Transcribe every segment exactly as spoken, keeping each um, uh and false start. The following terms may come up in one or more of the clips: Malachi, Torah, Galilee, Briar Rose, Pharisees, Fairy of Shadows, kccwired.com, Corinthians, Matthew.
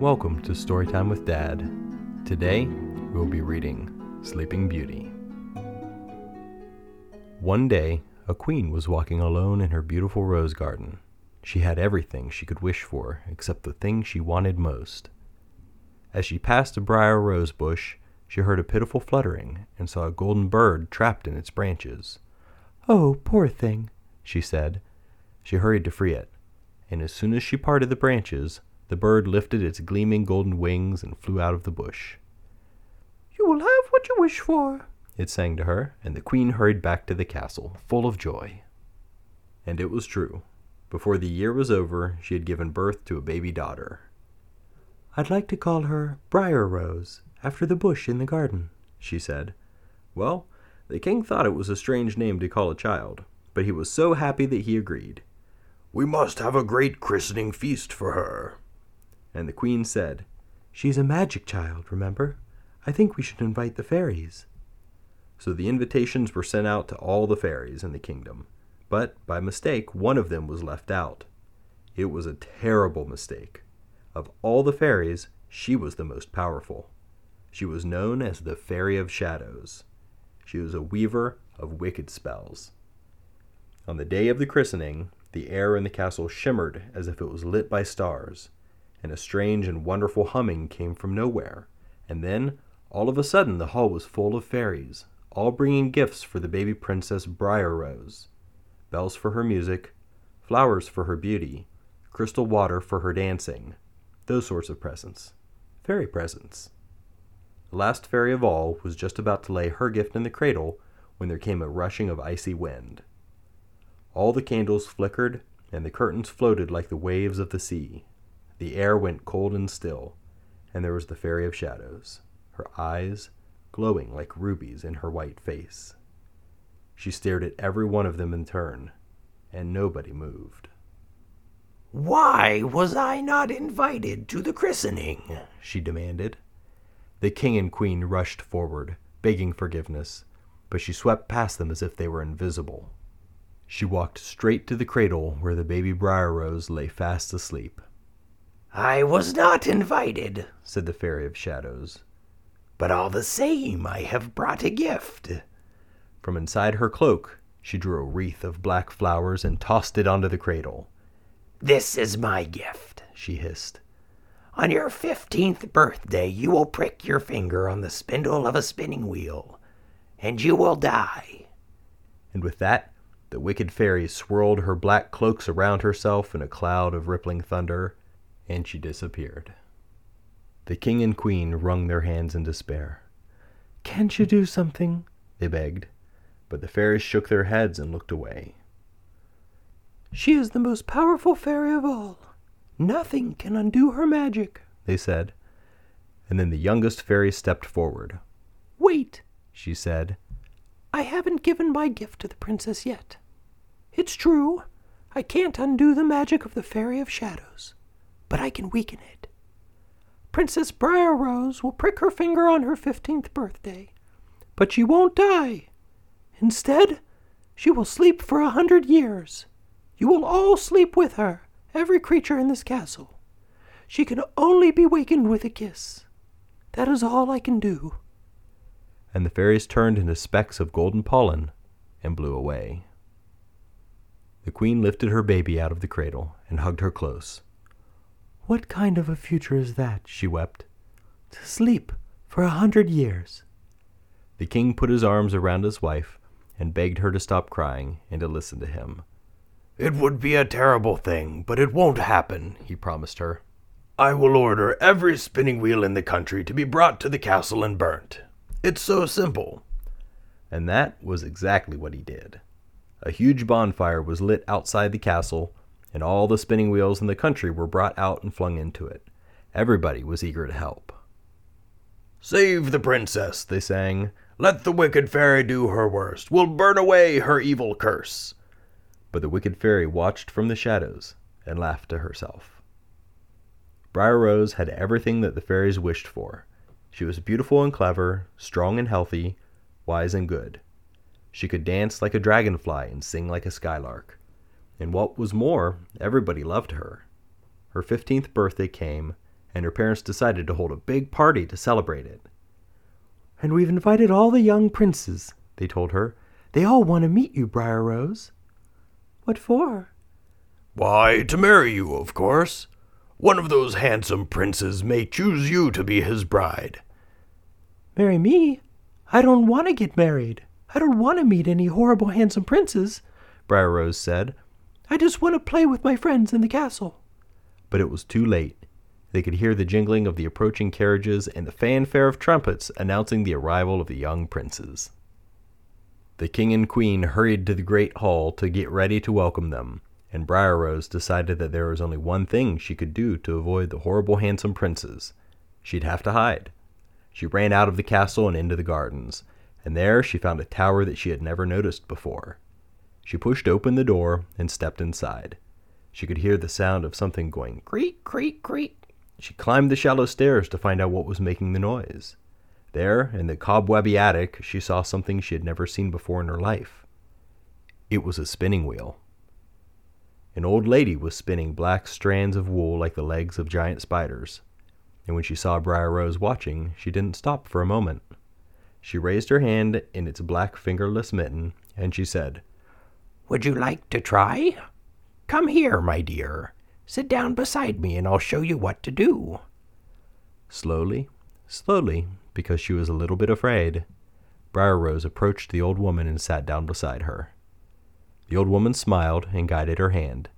Welcome to Storytime with Dad. Today, we'll be reading Sleeping Beauty. One day, a queen was walking alone in her beautiful rose garden. She had everything she could wish for, except the thing she wanted most. As she passed a briar rose bush, she heard a pitiful fluttering and saw a golden bird trapped in its branches. "Oh, poor thing," she said. She hurried to free it, and as soon as she parted the branches, the bird lifted its gleaming golden wings and flew out of the bush. "You will have what you wish for," it sang to her, and the queen hurried back to the castle, full of joy. And it was true. Before the year was over, she had given birth to a baby daughter. "I'd like to call her Briar Rose, after the bush in the garden," she said. Well, the king thought it was a strange name to call a child, but he was so happy that he agreed. "We must have a great christening feast for her." And the queen said, "She's a magic child, remember? I think we should invite the fairies." So the invitations were sent out to all the fairies in the kingdom, but by mistake one of them was left out. It was a terrible mistake. Of all the fairies, she was the most powerful. She was known as the Fairy of Shadows. She was a weaver of wicked spells. On the day of the christening, the air in the castle shimmered as if it was lit by stars, and a strange and wonderful humming came from nowhere. And then, all of a sudden, the hall was full of fairies, all bringing gifts for the baby princess Briar Rose. Bells for her music, flowers for her beauty, crystal water for her dancing, those sorts of presents. Fairy presents. The last fairy of all was just about to lay her gift in the cradle when there came a rushing of icy wind. All the candles flickered, and the curtains floated like the waves of the sea. The air went cold and still, and there was the Fairy of Shadows, her eyes glowing like rubies in her white face. She stared at every one of them in turn, and nobody moved. "Why was I not invited to the christening?" she demanded. The king and queen rushed forward, begging forgiveness, but she swept past them as if they were invisible. She walked straight to the cradle where the baby Briar Rose lay fast asleep. "I was not invited," said the Fairy of Shadows, "but all the same I have brought a gift." From inside her cloak she drew a wreath of black flowers and tossed it onto the cradle. "This is my gift," she hissed. "On your fifteenth birthday you will prick your finger on the spindle of a spinning wheel, and you will die." And with that, the wicked fairy swirled her black cloaks around herself in a cloud of rippling thunder, and she disappeared. The king and queen wrung their hands in despair. "Can't you do something?" they begged, but the fairies shook their heads and looked away. "She is the most powerful fairy of all. Nothing can undo her magic," they said. And then the youngest fairy stepped forward. "Wait," she said. "I haven't given my gift to the princess yet. It's true, I can't undo the magic of the Fairy of Shadows, but I can weaken it. Princess Briar Rose will prick her finger on her fifteenth birthday, but she won't die. Instead, she will sleep for a hundred years. You will all sleep with her, every creature in this castle. She can only be wakened with a kiss. That is all I can do." And the fairies turned into specks of golden pollen and blew away. The queen lifted her baby out of the cradle and hugged her close. "What kind of a future is that?" she wept. "To sleep for a hundred years." The king put his arms around his wife and begged her to stop crying and to listen to him. "It would be a terrible thing, but it won't happen," he promised her. "I will order every spinning wheel in the country to be brought to the castle and burnt. It's so simple." And that was exactly what he did. A huge bonfire was lit outside the castle, and all the spinning wheels in the country were brought out and flung into it. Everybody was eager to help. "Save the princess," they sang. "Let the wicked fairy do her worst. We'll burn away her evil curse." But the wicked fairy watched from the shadows and laughed to herself. Briar Rose had everything that the fairies wished for. She was beautiful and clever, strong and healthy, wise and good. She could dance like a dragonfly and sing like a skylark. And what was more, everybody loved her. Her fifteenth birthday came, and her parents decided to hold a big party to celebrate it. "And we've invited all the young princes," they told her. "They all want to meet you, Briar Rose." "What for?" "Why, to marry you, of course. One of those handsome princes may choose you to be his bride." "Marry me? I don't want to get married. I don't want to meet any horrible handsome princes," Briar Rose said. "I just want to play with my friends in the castle." But it was too late. They could hear the jingling of the approaching carriages and the fanfare of trumpets announcing the arrival of the young princes. The king and queen hurried to the great hall to get ready to welcome them, and Briar Rose decided that there was only one thing she could do to avoid the horrible handsome princes. She'd have to hide. She ran out of the castle and into the gardens, and there she found a tower that she had never noticed before. She pushed open the door and stepped inside. She could hear the sound of something going creak, creak, creak. She climbed the shallow stairs to find out what was making the noise. There, in the cobwebby attic, she saw something she had never seen before in her life. It was a spinning wheel. An old lady was spinning black strands of wool like the legs of giant spiders, and when she saw Briar Rose watching, she didn't stop for a moment. She raised her hand in its black fingerless mitten, and she said, "Would you like to try? Come here, my dear. Sit down beside me and I'll show you what to do." Slowly, slowly, because she was a little bit afraid, Briar Rose approached the old woman and sat down beside her. The old woman smiled and guided her hand,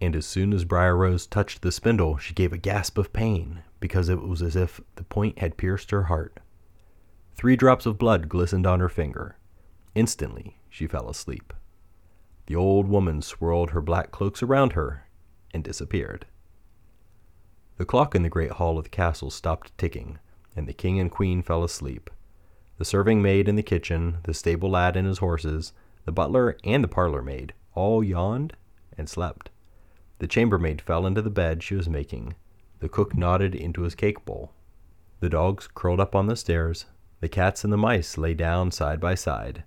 and as soon as Briar Rose touched the spindle, she gave a gasp of pain, because it was as if the point had pierced her heart. Three drops of blood glistened on her finger. Instantly, she fell asleep. The old woman swirled her black cloaks around her and disappeared. The clock in the great hall of the castle stopped ticking, and the king and queen fell asleep. The serving maid in the kitchen, the stable lad and his horses, the butler and the parlor maid all yawned and slept. The chambermaid fell into the bed she was making. The cook nodded into his cake bowl. The dogs curled up on the stairs. The cats and the mice lay down side by side.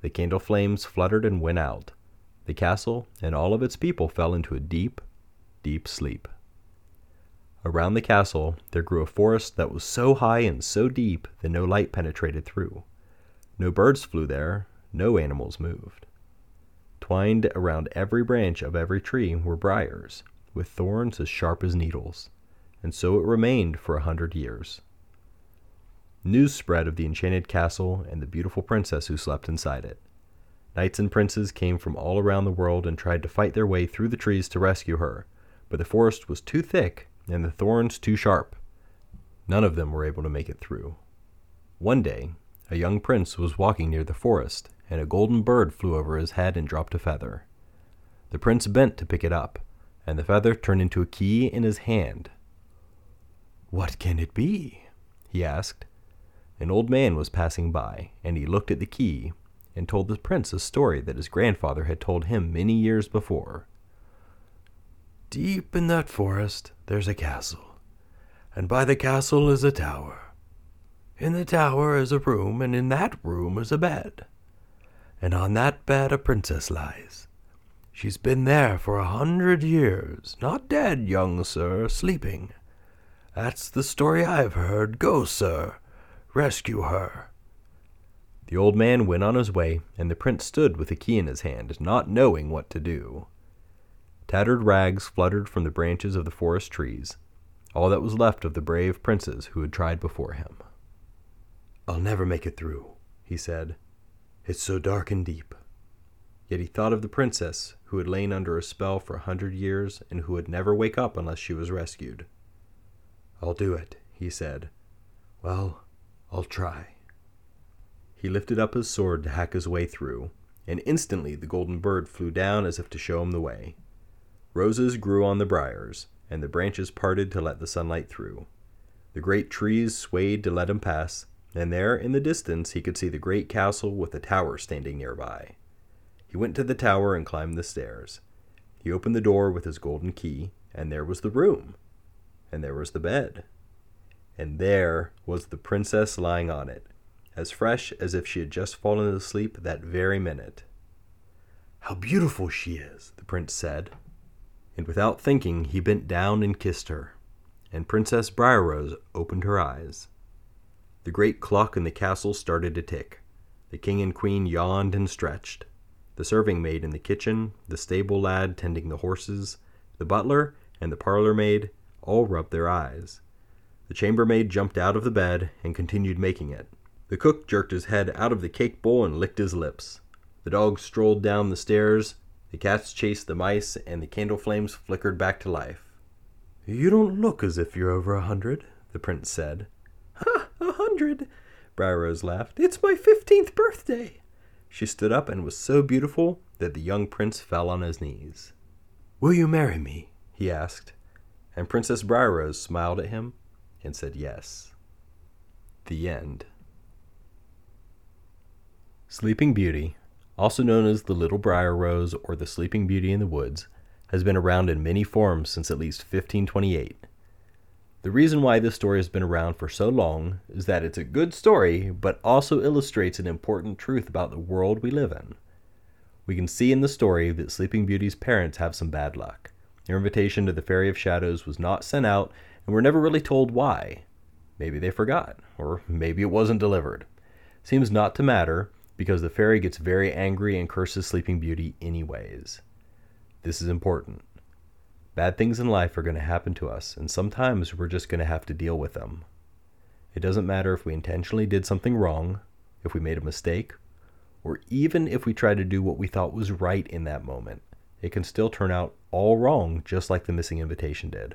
The candle flames fluttered and went out. The castle and all of its people fell into a deep, deep sleep. Around the castle there grew a forest that was so high and so deep that no light penetrated through. No birds flew there, no animals moved. Twined around every branch of every tree were briars, with thorns as sharp as needles, and so it remained for a hundred years. News spread of the enchanted castle and the beautiful princess who slept inside it. Knights and princes came from all around the world and tried to fight their way through the trees to rescue her, but the forest was too thick and the thorns too sharp. None of them were able to make it through. One day, a young prince was walking near the forest, and a golden bird flew over his head and dropped a feather. The prince bent to pick it up, and the feather turned into a key in his hand. "What can it be?" he asked. An old man was passing by, and he looked at the key and told the prince a story that his grandfather had told him many years before. "Deep in that forest there's a castle, and by the castle is a tower. In the tower is a room, and in that room is a bed. And on that bed a princess lies. She's been there for a hundred years, not dead, young sir, sleeping. That's the story I've heard. Go, sir, rescue her." The old man went on his way, and the prince stood with the key in his hand, not knowing what to do. Tattered rags fluttered from the branches of the forest trees, all that was left of the brave princes who had tried before him. "I'll never make it through," he said. "It's so dark and deep." Yet he thought of the princess who had lain under a spell for a hundred years and who would never wake up unless she was rescued. "I'll do it," he said. "Well, I'll try." He lifted up his sword to hack his way through, and instantly the golden bird flew down as if to show him the way. Roses grew on the briars, and the branches parted to let the sunlight through. The great trees swayed to let him pass, and there, in the distance, he could see the great castle with a tower standing nearby. He went to the tower and climbed the stairs. He opened the door with his golden key, and there was the room, and there was the bed. And there was the princess lying on it, as fresh as if she had just fallen asleep that very minute. "How beautiful she is," the prince said. And without thinking, he bent down and kissed her. and Princess Briar Rose opened her eyes. The great clock in the castle started to tick. The king and queen yawned and stretched. The serving maid in the kitchen, the stable lad tending the horses, the butler, and the parlor maid all rubbed their eyes. The chambermaid jumped out of the bed and continued making it. The cook jerked his head out of the cake bowl and licked his lips. The dogs strolled down the stairs, the cats chased the mice, and the candle flames flickered back to life. "You don't look as if you're over a hundred," the prince said. "Ha! A hundred!" Briar Rose laughed. "It's my fifteenth birthday!" She stood up and was so beautiful that the young prince fell on his knees. "Will you marry me?" he asked, and Princess Briar Rose smiled at him and said yes. The end. Sleeping Beauty, also known as the Little Briar Rose or the Sleeping Beauty in the Woods, has been around in many forms since at least fifteen twenty-eight. The reason why this story has been around for so long is that it's a good story, but also illustrates an important truth about the world we live in. We can see in the story that Sleeping Beauty's parents have some bad luck. Their invitation to the Fairy of Shadows was not sent out, and we're never really told why. Maybe they forgot, or maybe it wasn't delivered. Seems not to matter, because the fairy gets very angry and curses Sleeping Beauty anyways. This is important. Bad things in life are going to happen to us, and sometimes we're just going to have to deal with them. It doesn't matter if we intentionally did something wrong, if we made a mistake, or even if we tried to do what we thought was right in that moment. It can still turn out all wrong, just like the missing invitation did.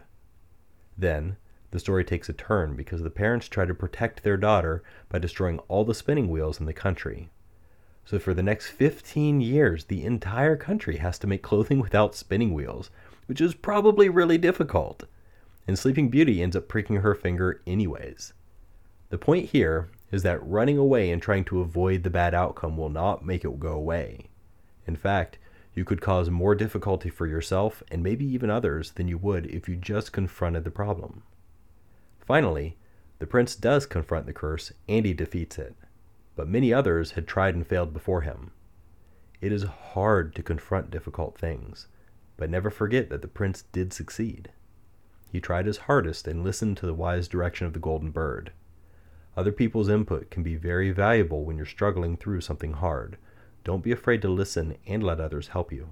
Then, the story takes a turn because the parents try to protect their daughter by destroying all the spinning wheels in the country. So for the next fifteen years, the entire country has to make clothing without spinning wheels, which is probably really difficult. And Sleeping Beauty ends up pricking her finger anyways. The point here is that running away and trying to avoid the bad outcome will not make it go away. In fact, you could cause more difficulty for yourself and maybe even others than you would if you just confronted the problem. Finally, the prince does confront the curse and he defeats it, but many others had tried and failed before him. It is hard to confront difficult things, but never forget that the prince did succeed. He tried his hardest and listened to the wise direction of the golden bird. Other people's input can be very valuable when you're struggling through something hard. Don't be afraid to listen and let others help you.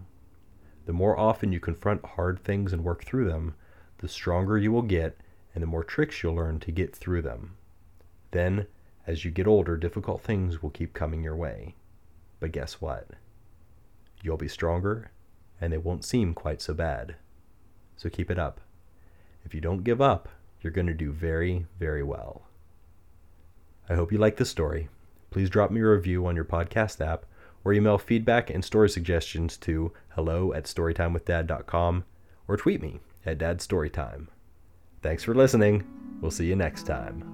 The more often you confront hard things and work through them, the stronger you will get and the more tricks you'll learn to get through them. Then, as you get older, difficult things will keep coming your way. But guess what? You'll be stronger and they won't seem quite so bad. So keep it up. If you don't give up, you're going to do very, very well. I hope you like this story. Please drop me a review on your podcast app, or email feedback and story suggestions to hello at storytimewithdad.com, or tweet me at dadstorytime. Thanks for listening. We'll see you next time.